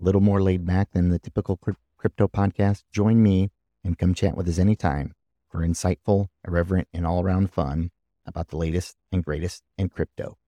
a little more laid back than the typical crypto podcast. Join me and come chat with us anytime for insightful, irreverent, and all-around fun about the latest and greatest in crypto.